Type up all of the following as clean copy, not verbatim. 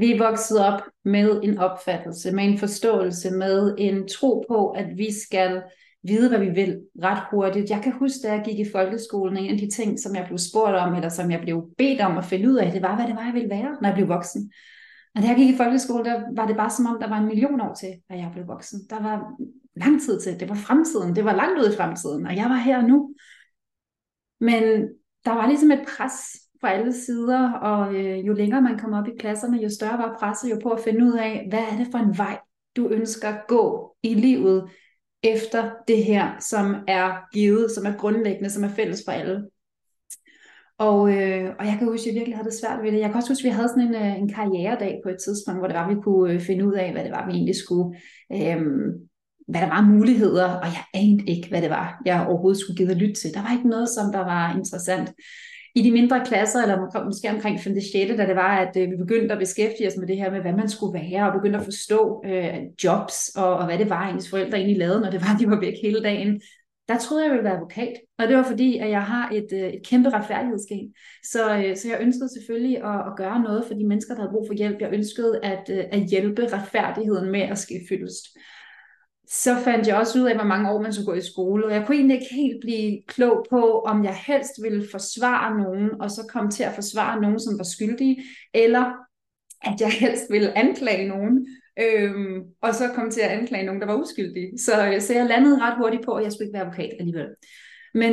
Vi er vokset op med en opfattelse, med en forståelse, med en tro på, at vi skal vide, hvad vi vil ret hurtigt. Jeg kan huske, da jeg gik i folkeskolen, en af de ting, som jeg blev spurgt om, eller som jeg blev bedt om at finde ud af, det var, hvad det var, jeg ville være, når jeg blev voksen. Og da jeg gik i folkeskolen, der var det bare som om, der var 1 million år til, at jeg blev voksen. Der var lang tid til, det var fremtiden, det var langt ud i fremtiden, og jeg var her nu. Men der var ligesom et pres fra alle sider, og jo længere man kom op i klasserne, jo større var presset jo på at finde ud af, hvad er det for en vej, du ønsker at gå i livet, efter det her, som er givet, som er grundlæggende, som er fælles for alle. Og jeg kan huske, at jeg virkelig havde det svært ved det. Jeg kan også huske, at vi havde sådan en karrieredag på et tidspunkt, hvor det var, vi kunne finde ud af, hvad det var, vi egentlig skulle, hvad der var muligheder, og jeg anede ikke, hvad det var, jeg overhovedet skulle give at lytte til. Der var ikke noget, som der var interessant. I de mindre klasser, eller måske omkring 5.-6., da det var, at vi begyndte at beskæftige os med det her med, hvad man skulle være, og begyndte at forstå jobs, og hvad det var, ens forældre egentlig lavede, når det var, de var væk hele dagen. Der troede jeg ville være advokat, og det var fordi, at jeg har et kæmpe retfærdighedsgen. Så jeg ønskede selvfølgelig at gøre noget for de mennesker, der havde brug for hjælp. Jeg ønskede at hjælpe retfærdigheden med at ske fyldest. Så fandt jeg også ud af, hvor mange år man skulle gå i skole, og jeg kunne egentlig ikke helt blive klog på, om jeg helst ville forsvare nogen, og så komme til at forsvare nogen, som var skyldige, eller at jeg helst ville anklage nogen, og så komme til at anklage nogen, der var uskyldige. Så jeg landede ret hurtigt på, at jeg skulle ikke være advokat alligevel. Men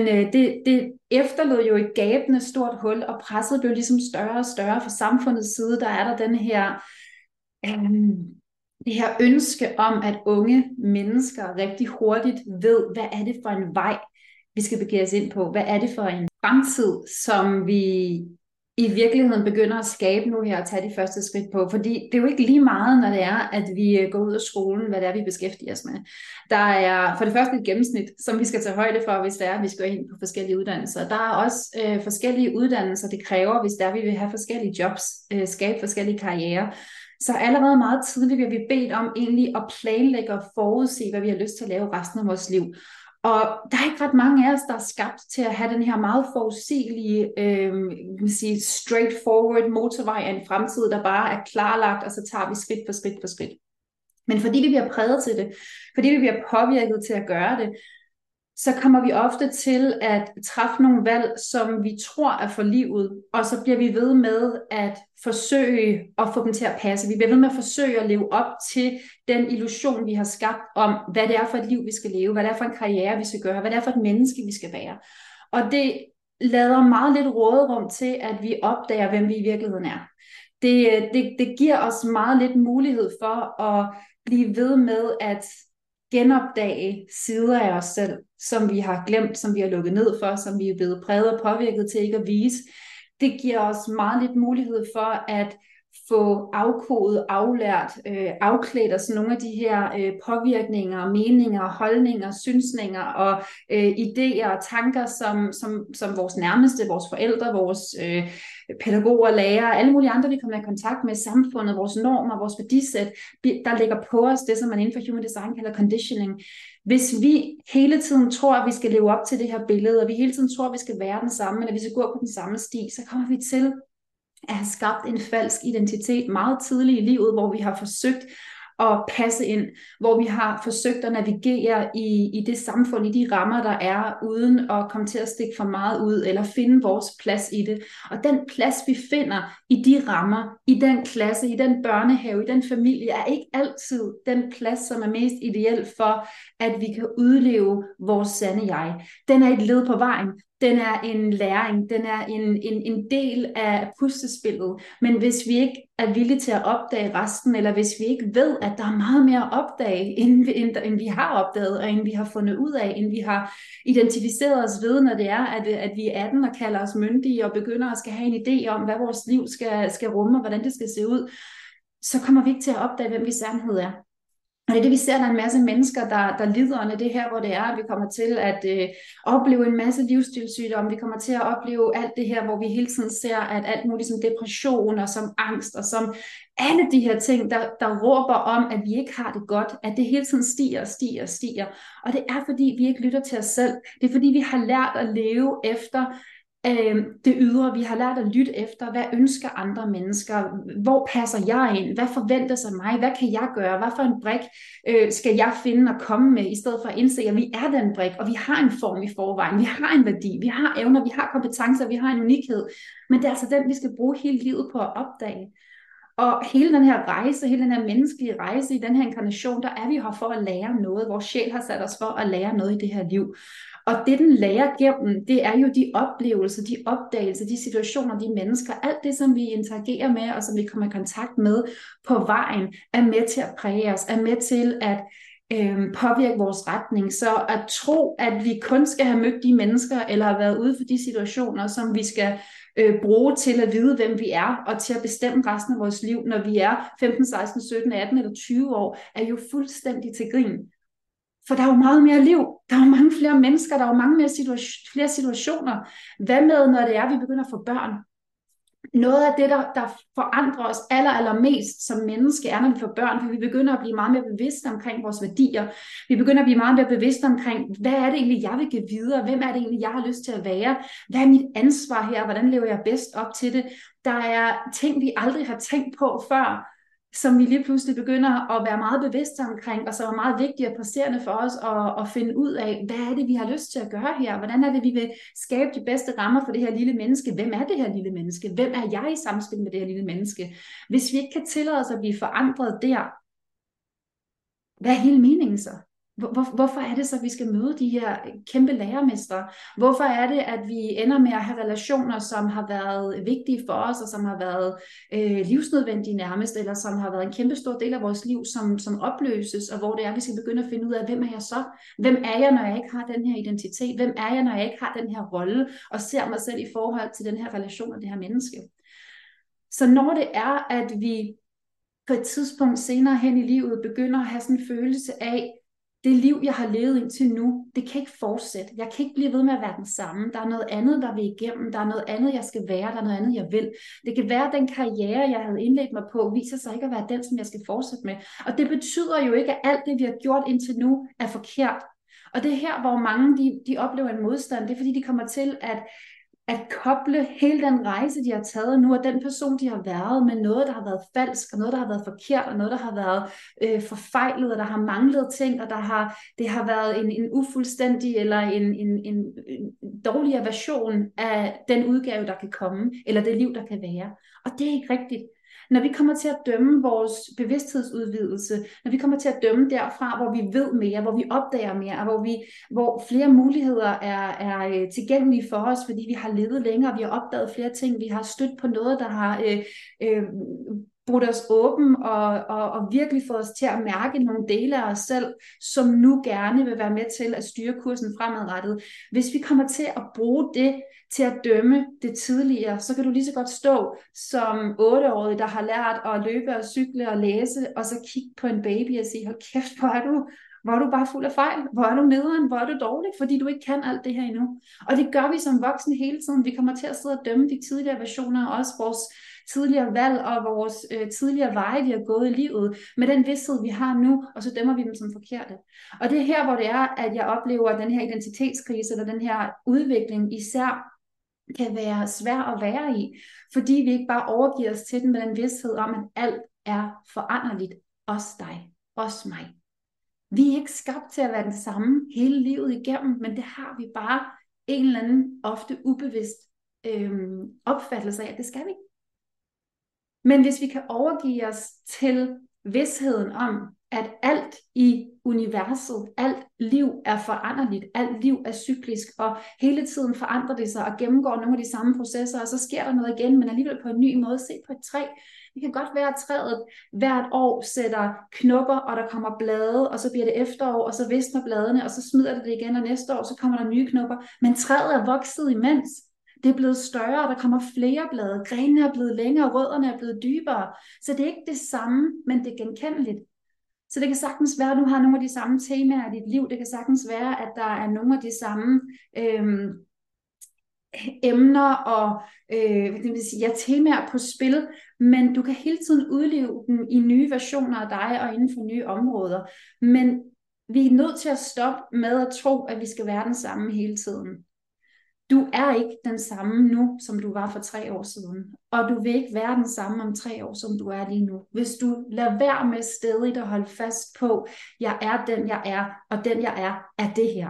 det efterlod jo et gabende stort hul, og presset blev ligesom større og større fra samfundets side. Der er der den her... Det her ønske om, at unge mennesker rigtig hurtigt ved, hvad er det for en vej, vi skal begive os ind på? Hvad er det for en fremtid, som vi i virkeligheden begynder at skabe nu her og tage de første skridt på? Fordi det er jo ikke lige meget, når det er, at vi går ud af skolen, hvad det er, vi beskæftiger os med. Der er for det første et gennemsnit, som vi skal tage højde for, hvis det er, at vi skal ind på forskellige uddannelser. Der er også forskellige uddannelser, det kræver, hvis det er, at vi vil have forskellige jobs, skabe forskellige karrierer. Så allerede meget tidligt bliver vi bedt om egentlig at planlægge og forudse, hvad vi har lyst til at lave resten af vores liv. Og der er ikke ret mange af os, der er skabt til at have den her meget forudsigelige, straightforward motorvej af en fremtid, der bare er klarlagt, og så tager vi skridt for skridt for skridt. Men fordi vi bliver præget til det, fordi vi bliver påvirket til at gøre det, så kommer vi ofte til at træffe nogle valg, som vi tror er for livet, og så bliver vi ved med at forsøge at få dem til at passe. Vi bliver ved med at forsøge at leve op til den illusion, vi har skabt om, hvad det er for et liv, vi skal leve, hvad det er for en karriere, vi skal gøre, hvad det er for et menneske, vi skal være. Og det lader meget lidt råderum til, at vi opdager, hvem vi i virkeligheden er. Det giver os meget lidt mulighed for at blive ved med at genopdage sider af os selv, som vi har glemt, som vi har lukket ned for, som vi er blevet præget og påvirket til ikke at vise. Det giver os meget lidt mulighed for at få afkodet, aflært, afklædt os nogle af de her påvirkninger, meninger, holdninger, synsninger og idéer og tanker, som vores nærmeste, vores forældre, vores pædagoger, lærere, alle mulige andre, vi kommer i kontakt med, samfundet, vores normer, vores værdisæt, der ligger på os det, som man inden for human design kalder conditioning. Hvis vi hele tiden tror, at vi skal leve op til det her billede, og vi hele tiden tror, at vi skal være den samme, eller vi skal gå på den samme sti, så kommer vi til at have skabt en falsk identitet meget tidligt i livet, hvor vi har forsøgt at passe ind, hvor vi har forsøgt at navigere i det samfund, i de rammer, der er, uden at komme til at stikke for meget ud, eller finde vores plads i det. Og den plads, vi finder i de rammer, i den klasse, i den børnehave, i den familie, er ikke altid den plads, som er mest ideel for, at vi kan udleve vores sande jeg. Den er et led på vejen. Den er en læring, den er en del af puslespillet. Men hvis vi ikke er villige til at opdage resten, eller hvis vi ikke ved, at der er meget mere at opdage, end vi har opdaget, og end vi har fundet ud af, end vi har identificeret os ved, når det er, at vi er 18 og kalder os myndige, og begynder at skal have en idé om, hvad vores liv skal rumme, og hvordan det skal se ud, så kommer vi ikke til at opdage, hvem vi i sandhed er. Og det er det, vi ser, der er en masse mennesker, der lider under det her, hvor det er, at vi kommer til at opleve en masse livsstilssygdomme. Vi kommer til at opleve alt det her, hvor vi hele tiden ser, at alt muligt som depression og som angst og som alle de her ting, der råber om, at vi ikke har det godt, at det hele tiden stiger og stiger og stiger. Og det er, fordi vi ikke lytter til os selv. Det er, fordi vi har lært at leve efter det ydre. Vi har lært at lytte efter, hvad ønsker andre mennesker, hvor passer jeg ind, hvad forventes af mig, hvad kan jeg gøre, hvad for en brik skal jeg finde og komme med, i stedet for at indse, at vi er den brik, og vi har en form i forvejen, vi har en værdi, vi har evner, vi har kompetencer, vi har en unikhed, men det er altså den, vi skal bruge hele livet på at opdage. Og hele den her rejse, hele den her menneskelige rejse i den her inkarnation, der er vi her for at lære noget. Vores sjæl har sat os for at lære noget i det her liv. Og det den lærer gennem, det er jo de oplevelser, de opdagelser, de situationer, de mennesker, alt det som vi interagerer med og som vi kommer i kontakt med på vejen, er med til at præge os, er med til at påvirke vores retning. Så at tro, at vi kun skal have mødt de mennesker eller have været ude for de situationer, som vi skal bruge til at vide, hvem vi er, og til at bestemme resten af vores liv, når vi er 15, 16, 17, 18 eller 20 år, er jo fuldstændig til grin. For der er jo meget mere liv, der er jo mange flere mennesker, der er jo mange mere flere situationer. Hvad med, når det er, vi begynder at få børn? Noget af det, der forandrer os allermest som menneske, er, når vi får børn, for vi begynder at blive meget mere bevidste omkring vores værdier. Vi begynder at blive meget mere bevidste omkring, hvad er det egentlig, jeg vil give videre? Hvem er det egentlig, jeg har lyst til at være? Hvad er mit ansvar her? Hvordan lever jeg bedst op til det? Der er ting, vi aldrig har tænkt på før, som vi lige pludselig begynder at være meget bevidste omkring, og som er meget vigtige og presserende for os at finde ud af, hvad er det, vi har lyst til at gøre her? Hvordan er det, vi vil skabe de bedste rammer for det her lille menneske? Hvem er det her lille menneske? Hvem er jeg i samspil med det her lille menneske? Hvis vi ikke kan tillade os at blive forandret der, hvad er hele meningen så? Hvorfor er det så, at vi skal møde de her kæmpe lærermestre? Hvorfor er det, at vi ender med at have relationer, som har været vigtige for os, og som har været livsnødvendige nærmest, eller som har været en kæmpe stor del af vores liv, som opløses, og hvor det er, vi skal begynde at finde ud af, hvem er jeg så? Hvem er jeg, når jeg ikke har den her identitet? Hvem er jeg, når jeg ikke har den her rolle, og ser mig selv i forhold til den her relation og det her menneske? Så når det er, at vi på et tidspunkt senere hen i livet begynder at have sådan en følelse af, det liv, jeg har levet indtil nu, det kan ikke fortsætte. Jeg kan ikke blive ved med at være den samme. Der er noget andet, der vil igennem. Der er noget andet, jeg skal være. Der er noget andet, jeg vil. Det kan være, at den karriere, jeg havde indledt mig på, viser sig ikke at være den, som jeg skal fortsætte med. Og det betyder jo ikke, at alt det, vi har gjort indtil nu, er forkert. Og det er her, hvor mange de oplever en modstand. Det er, fordi de kommer til at koble hele den rejse, de har taget nu, og den person, de har været, med noget, der har været falsk, og noget, der har været forkert, og noget, der har været forfejlet, og der har manglet ting, og det har været en ufuldstændig, eller en dårligere version af den udgave, der kan komme, eller det liv, der kan være. Og det er ikke rigtigt. Når vi kommer til at dømme vores bevidsthedsudvidelse, når vi kommer til at dømme derfra, hvor vi ved mere, hvor vi opdager mere, hvor flere muligheder er tilgængelige for os, fordi vi har levet længere, vi har opdaget flere ting, vi har stødt på noget, der har brudt os åben og virkelig fået os til at mærke nogle dele af os selv, som nu gerne vil være med til at styre kursen fremadrettet. Hvis vi kommer til at bruge det til at dømme det tidligere, så kan du lige så godt stå som 8-årig, der har lært at løbe og cykle og læse, og så kigge på en baby og sige, hold kæft, hvor er du bare fuld af fejl, hvor er du nederen, hvor er du dårlig, fordi du ikke kan alt det her endnu. Og det gør vi som voksne hele tiden. Vi kommer til at sidde og dømme de tidligere versioner, og også vores tidligere valg og vores tidligere veje, vi har gået i livet, med den vidsthed, vi har nu, og så dømmer vi dem som forkerte. Og det er her, hvor det er, at jeg oplever den her identitetskrise, eller den her udvikling især, kan være svær at være i, fordi vi ikke bare overgiver os til den med den vidsthed om, at alt er foranderligt. Også dig, også mig. Vi er ikke skabt til at være den samme hele livet igennem, men det har vi bare en eller anden ofte ubevidst opfattelse af, at det skal vi. Men hvis vi kan overgive os til vidstheden om, at alt i universet, alt liv er foranderligt, alt liv er cyklisk, og hele tiden forandrer det sig og gennemgår nogle af de samme processer, og så sker der noget igen, men alligevel på en ny måde. Se på et træ. Det kan godt være, at træet hvert år sætter knopper, og der kommer blade, og så bliver det efterår, og så visner bladene, og så smider det igen, og næste år, så kommer der nye knopper. Men træet er vokset imens. Det er blevet større, og der kommer flere blade. Grenene er blevet længere, rødderne er blevet dybere. Så det er ikke det samme, men det er genkendeligt. Så det kan sagtens være, at du har nogle af de samme temaer i dit liv. Det kan sagtens være, at der er nogle af de samme emner og temaer på spil, men du kan hele tiden udleve dem i nye versioner af dig og inden for nye områder. Men vi er nødt til at stoppe med at tro, at vi skal være den samme hele tiden. Du er ikke den samme nu, som du var for 3 år siden. Og du vil ikke være den samme om 3 år, som du er lige nu. Hvis du lader være med stedigt at holde fast på, jeg er den, jeg er, og den, jeg er det her.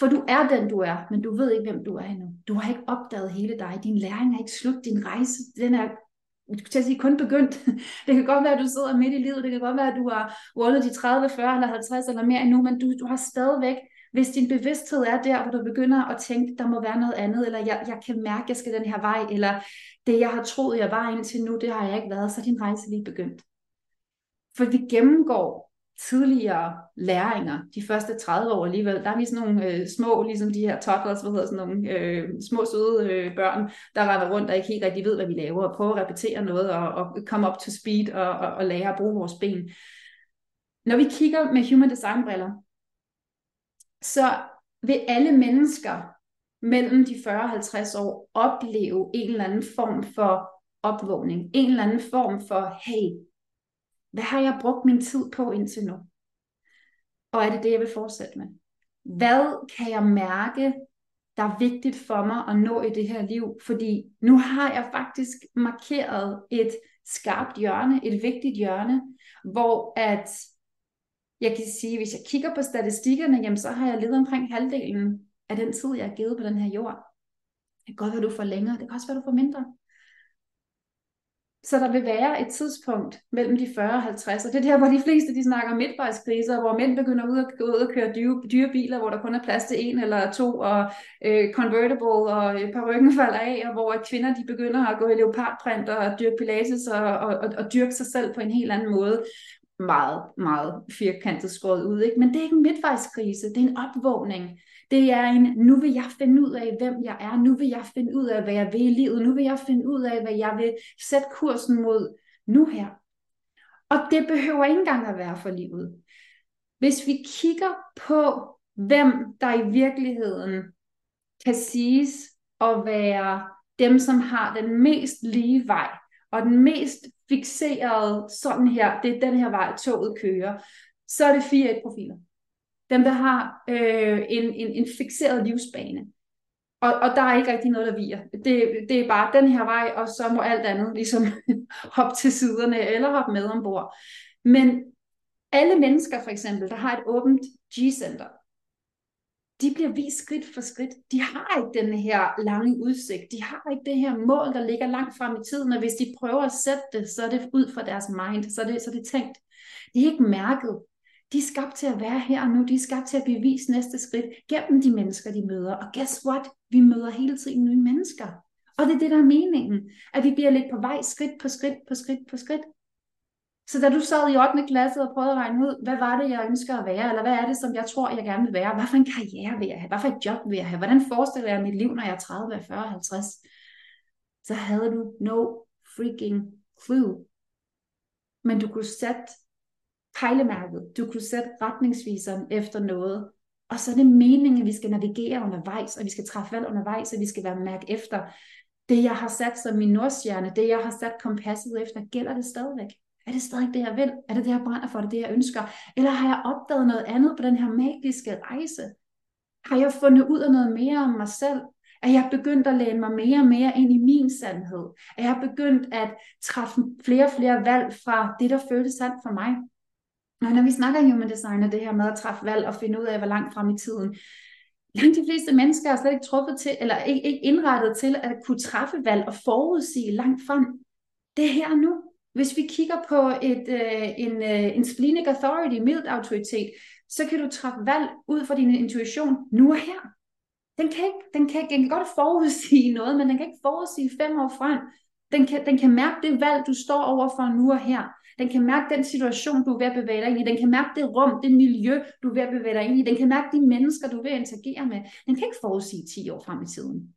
For du er den, du er, men du ved ikke, hvem du er endnu. Du har ikke opdaget hele dig. Din læring er ikke slut. Din rejse, den er kun begyndt. Det kan godt være, at du sidder midt i livet. Det kan godt være, at du har rundet de 30, 40 eller 50 eller mere endnu, men du har stadigvæk. Hvis din bevidsthed er der, hvor du begynder at tænke, der må være noget andet, eller jeg kan mærke, jeg skal den her vej, eller det, jeg har troet, jeg var indtil nu, det har jeg ikke været, så er din rejse lige begyndt. For vi gennemgår tidligere læringer, de første 30 år alligevel. Der er vi sådan nogle små, ligesom de her toddlers, sådan nogle små søde børn, der render rundt og ikke helt rigtig ved, hvad vi laver, og prøver at repetere noget, og komme op to speed, og lære at bruge vores ben. Når vi kigger med human design-briller, så vil alle mennesker mellem de 40 og 50 år opleve en eller anden form for opvågning. En eller anden form for, hey, hvad har jeg brugt min tid på indtil nu? Og er det det, jeg vil fortsætte med? Hvad kan jeg mærke, der er vigtigt for mig at nå i det her liv? Fordi nu har jeg faktisk markeret et skarpt hjørne, et vigtigt hjørne, hvor at jeg kan sige, hvis jeg kigger på statistikkerne, jamen så har jeg levet omkring halvdelen af den tid, jeg har givet på den her jord. Det kan godt være, du får længere, det kan også være, du får mindre. Så der vil være et tidspunkt mellem de 40 og 50, og det er der, hvor de fleste de snakker midtvejskriser, hvor mænd begynder at gå ud og køre dyre biler, hvor der kun er plads til 1 eller 2, og convertible, og parykken falder af, og hvor kvinder de begynder at gå i leopardprint og dyrke pilates og dyrke sig selv på en helt anden måde. Meget, meget firkantet skåret ud, ikke? Men det er ikke en midtvejskrise, det er en opvågning. Det er en, nu vil jeg finde ud af, hvem jeg er, nu vil jeg finde ud af, hvad jeg vil i livet, nu vil jeg finde ud af, hvad jeg vil sætte kursen mod nu her. Og det behøver ikke engang at være for livet. Hvis vi kigger på, hvem der i virkeligheden kan siges at være dem, som har den mest lige vej, og den mest fikseret sådan her, det er den her vej, toget kører, så er det 4-1-profiler. Dem, der har en fikseret livsbane. Og der er ikke rigtig noget, der viger. Det er bare den her vej, og så må alt andet ligesom hoppe til siderne, eller hoppe med ombord. Men alle mennesker for eksempel, der har et åbent G-center, de bliver vist skridt for skridt. De har ikke den her lange udsigt. De har ikke det her mål, der ligger langt frem i tiden. Og hvis de prøver at sætte det, så er det ud fra deres mind. Så er det tænkt. De er ikke mærket. De er skabt til at være her og nu. De er skabt til at bevise næste skridt gennem de mennesker, de møder. Og guess what? Vi møder hele tiden nye mennesker. Og det er det, der er meningen. At vi bliver lidt på vej, skridt på skridt. Så da du sad i 8. klasse og prøvede at regne ud, hvad var det, jeg ønsker at være, eller hvad er det, som jeg tror, jeg gerne vil være, hvad for en karriere vil jeg have, hvad for et job vil jeg have, hvordan forestiller jeg mit liv, når jeg er 30, 40, 50, så havde du no freaking clue. Men du kunne sætte pejlemærket, du kunne sætte retningsviseren efter noget, og så er det meningen, at vi skal navigere undervejs, og vi skal træffe valg undervejs, og vi skal være mærke efter. Det, jeg har sat som min nordstjerne, det, jeg har sat kompasset efter, gælder det stadigvæk? Er det stadig det, jeg vil? Er det det, jeg brænder for? Er det det, jeg ønsker? Eller har jeg opdaget noget andet på den her magiske rejse? Har jeg fundet ud af noget mere om mig selv? Er jeg begyndt at læne mig mere og mere ind i min sandhed? Er jeg begyndt at træffe flere og flere valg fra det, der føles sandt for mig? Og når vi snakker human design og det her med at træffe valg og finde ud af, hvor langt frem i tiden, langt de fleste mennesker er slet ikke truffet til, eller ikke indrettet til at kunne træffe valg og forudsige langt frem. Det er her nu. Hvis vi kigger på en splenic authority, mild autoritet, så kan du træffe valg ud fra din intuition nu og her. Den kan godt forudsige noget, men den kan ikke forudsige 5 år frem. Den kan mærke det valg, du står overfor nu og her. Den kan mærke den situation, du er ved at bevæge dig ind i. Den kan mærke det rum, det miljø, du er ved at bevæge dig ind i. Den kan mærke de mennesker, du er ved at interagere med. Den kan ikke forudsige 10 år frem i tiden.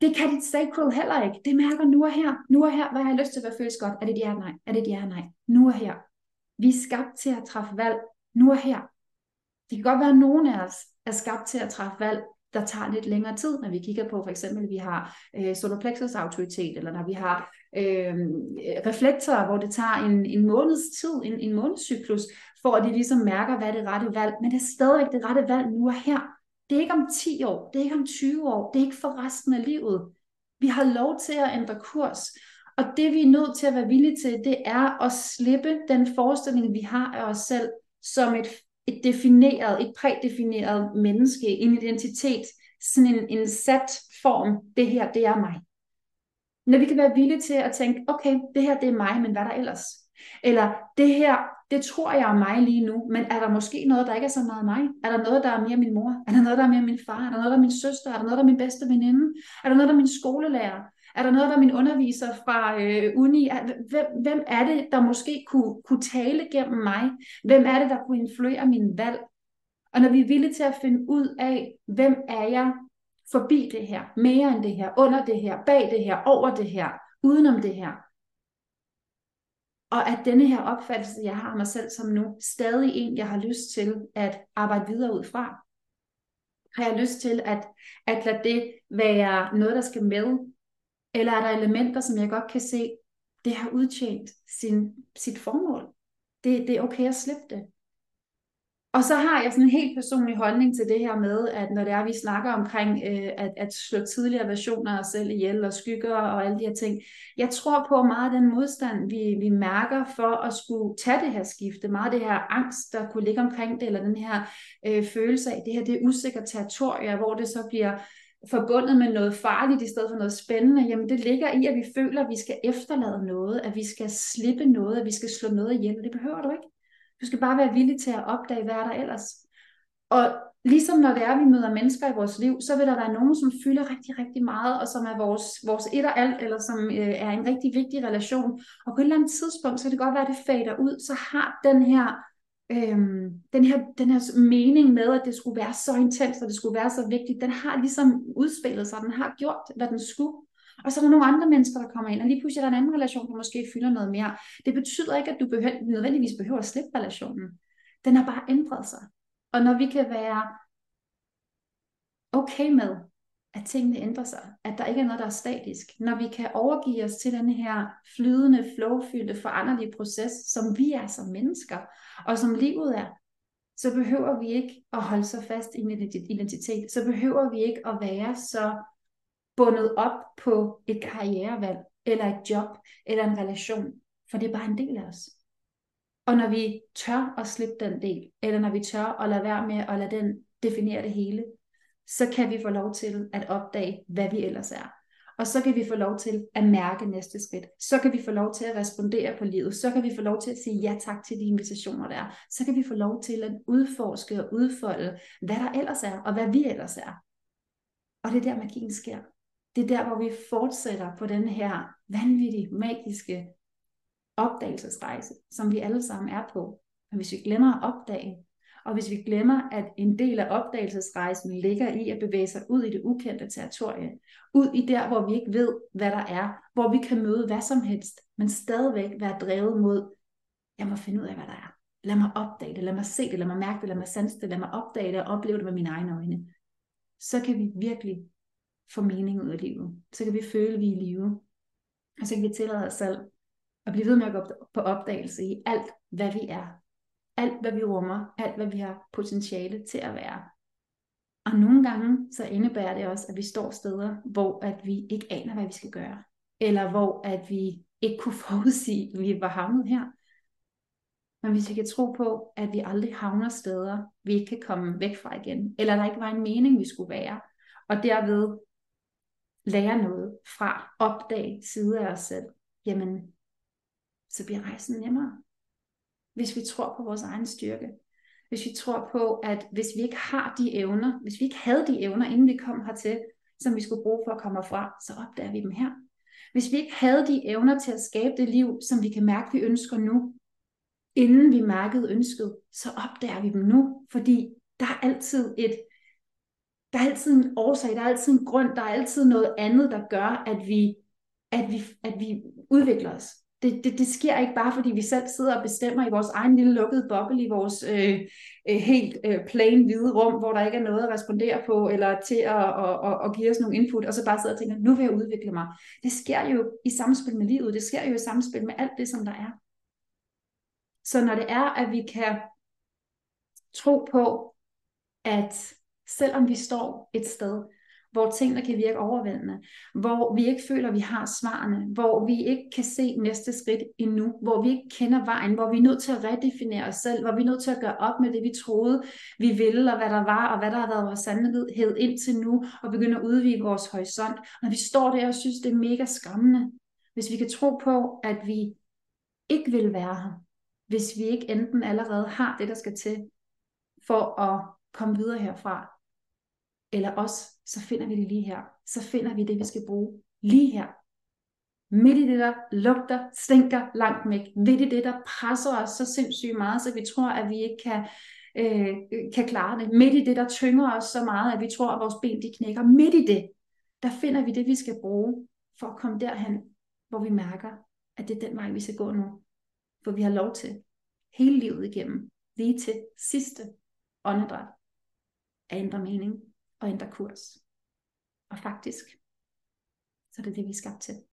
Det kan dit sacral heller ikke. Det mærker nu og her. Nu og her, hvad har jeg lyst til, hvad føles godt? Er det ja, nej? Er det ja, nej? Nu og her. Vi er skabt til at træffe valg. Nu og her. Det kan godt være, at nogen af os er skabt til at træffe valg, der tager lidt længere tid, når vi kigger på, for eksempel, vi har solar plexus autoritet, eller når vi har reflektorer, hvor det tager en måneds tid, en månedscyklus, for at de ligesom mærker, hvad er det rette valg. Men det er stadigvæk det rette valg nu og her. Det er ikke om 10 år, det er ikke om 20 år, det er ikke for resten af livet. Vi har lov til at ændre kurs. Og det vi er nødt til at være villige til, det er at slippe den forestilling, vi har af os selv, som et defineret, et prædefineret menneske, en identitet, sådan en sat form, det her, det er mig. Når vi kan være villige til at tænke, okay, det her, det er mig, men hvad er der ellers? Eller det her, det tror jeg er mig lige nu, men er der måske noget, der ikke er så meget mig? Er der noget, der er mere min mor? Er der noget, der er mere min far? Er der noget, der er min søster? Er der noget, der er min bedste veninde? Er der noget, der er min skolelærer? Er der noget, der er min underviser fra uni? Hvem er det, der måske kunne tale gennem mig? Hvem er det, der kunne influere mine valg? Og når vi er villige til at finde ud af, hvem er jeg forbi det her, mere end det her, under det her, bag det her, over det her, udenom det her. Og at denne her opfattelse, jeg har af mig selv som nu, stadig en, jeg har lyst til at arbejde videre ud fra. Har jeg lyst til at lade det være noget, der skal med? Eller er der elementer, som jeg godt kan se, det har udtjent sit formål? Det er okay at slippe det. Og så har jeg sådan en helt personlig holdning til det her med, at når det er, vi snakker omkring at slå tidligere versioner af os selv ihjel og skygger og alle de her ting. Jeg tror på meget den modstand, vi mærker for at skulle tage det her skifte. Meget det her angst, der kunne ligge omkring det, eller den her følelse af, det her det er usikkert territorier, hvor det så bliver forbundet med noget farligt i stedet for noget spændende. Jamen det ligger i, at vi føler, at vi skal efterlade noget, at vi skal slippe noget, at vi skal slå noget ihjel. Det behøver du ikke. Du skal bare være villig til at opdage, hvad er der ellers. Og ligesom når det er, vi møder mennesker i vores liv, så vil der være nogen, som fylder rigtig, rigtig meget, og som er vores et og alt, eller som er en rigtig vigtig relation. Og på et eller andet tidspunkt, så kan det godt være, at det fader ud, så har den her mening med, at det skulle være så intens, og det skulle være så vigtigt, den har ligesom udspillet sig, den har gjort, hvad den skulle. Og så er der nogle andre mennesker, der kommer ind, og lige pludselig er der en anden relation, der måske fylder noget mere. Det betyder ikke, at du nødvendigvis behøver at slippe relationen. Den har bare ændret sig. Og når vi kan være okay med, at tingene ændrer sig, at der ikke er noget, der er statisk, når vi kan overgive os til den her flydende, flowfyldte, foranderlige proces, som vi er som mennesker, og som livet er, så behøver vi ikke at holde så fast i en identitet. Så behøver vi ikke at være så bundet op på et karrierevalg, eller et job, eller en relation, for det er bare en del af os. Og når vi tør at slippe den del, eller når vi tør at lade være med at lade den definere det hele, så kan vi få lov til at opdage, hvad vi ellers er. Og så kan vi få lov til at mærke næste skridt. Så kan vi få lov til at respondere på livet. Så kan vi få lov til at sige ja tak til de invitationer, der er. Så kan vi få lov til at udforske og udfolde, hvad der ellers er, og hvad vi ellers er. Og det er der, magien sker. Det er der, hvor vi fortsætter på den her vanvittige, magiske opdagelsesrejse, som vi alle sammen er på. Men hvis vi glemmer at opdage, og hvis vi glemmer, at en del af opdagelsesrejsen ligger i at bevæge sig ud i det ukendte territorie, ud i der, hvor vi ikke ved, hvad der er, hvor vi kan møde hvad som helst, men stadigvæk være drevet mod, jeg må finde ud af, hvad der er. Lad mig opdage det, lad mig se det, lad mig mærke det, lad mig sanse det, lad mig opdage det og opleve det med mine egne øjne. Så kan vi virkelig få mening ud af livet. Så kan vi føle, at vi er i live. Og så kan vi tillade os selv at blive ved med at gå på opdagelse i alt, hvad vi er. Alt, hvad vi rummer. Alt, hvad vi har potentiale til at være. Og nogle gange, så indebærer det også, at vi står steder, hvor at vi ikke aner, hvad vi skal gøre. Eller hvor at vi ikke kunne forudsige, at vi var havnet her. Men hvis vi kan tro på, at vi aldrig havner steder, vi ikke kan komme væk fra igen, eller der ikke var en mening, vi skulle være, og derved lære noget fra, opdage side af os selv, jamen, så bliver rejsen nemmere. Hvis vi tror på vores egen styrke, hvis vi tror på, at hvis vi ikke har de evner, hvis vi ikke havde de evner, inden vi kom hertil, som vi skulle bruge for at komme fra, så opdager vi dem her. Hvis vi ikke havde de evner til at skabe det liv, som vi kan mærke, vi ønsker nu, inden vi mærkede ønsket, så opdager vi dem nu, fordi der er altid en årsag, der er altid en grund, der er altid noget andet, der gør, at vi udvikler os. Det sker ikke bare, fordi vi selv sidder og bestemmer i vores egen lille lukkede boble, i vores helt plain hvide rum, hvor der ikke er noget at respondere på, eller til at give os nogle input, og så bare sidder og tænker, nu vil jeg udvikle mig. Det sker jo i samspil med livet, det sker jo i samspil med alt det, som der er. Så når det er, at vi kan tro på, at Selvom vi står et sted, hvor tingene kan virke overvældende, hvor vi ikke føler, at vi har svarene, hvor vi ikke kan se næste skridt endnu, hvor vi ikke kender vejen, hvor vi er nødt til at redefinere os selv, hvor vi er nødt til at gøre op med det, vi troede, vi ville, og hvad der var, og hvad der har været vores sandhed indtil nu, og begynde at udvide vores horisont. Når vi står der og synes, det er mega skræmmende, hvis vi kan tro på, at vi ikke vil være her, hvis vi ikke enten allerede har det, der skal til, for at komme videre herfra, eller også, så finder vi det lige her. Så finder vi det, vi skal bruge lige her. Midt i det, der lugter, stinker langt væk. Midt i det, der presser os så sindssygt meget, så vi tror, at vi ikke kan klare det. Midt i det, der tynger os så meget, at vi tror, at vores ben de knækker. Midt i det, der finder vi det, vi skal bruge, for at komme derhen, hvor vi mærker, at det er den vej, vi skal gå nu. For vi har lov til, hele livet igennem, lige til sidste åndedræt, at ændre mening og ændre kurs. Og faktisk, så det er det, vi er skabt til.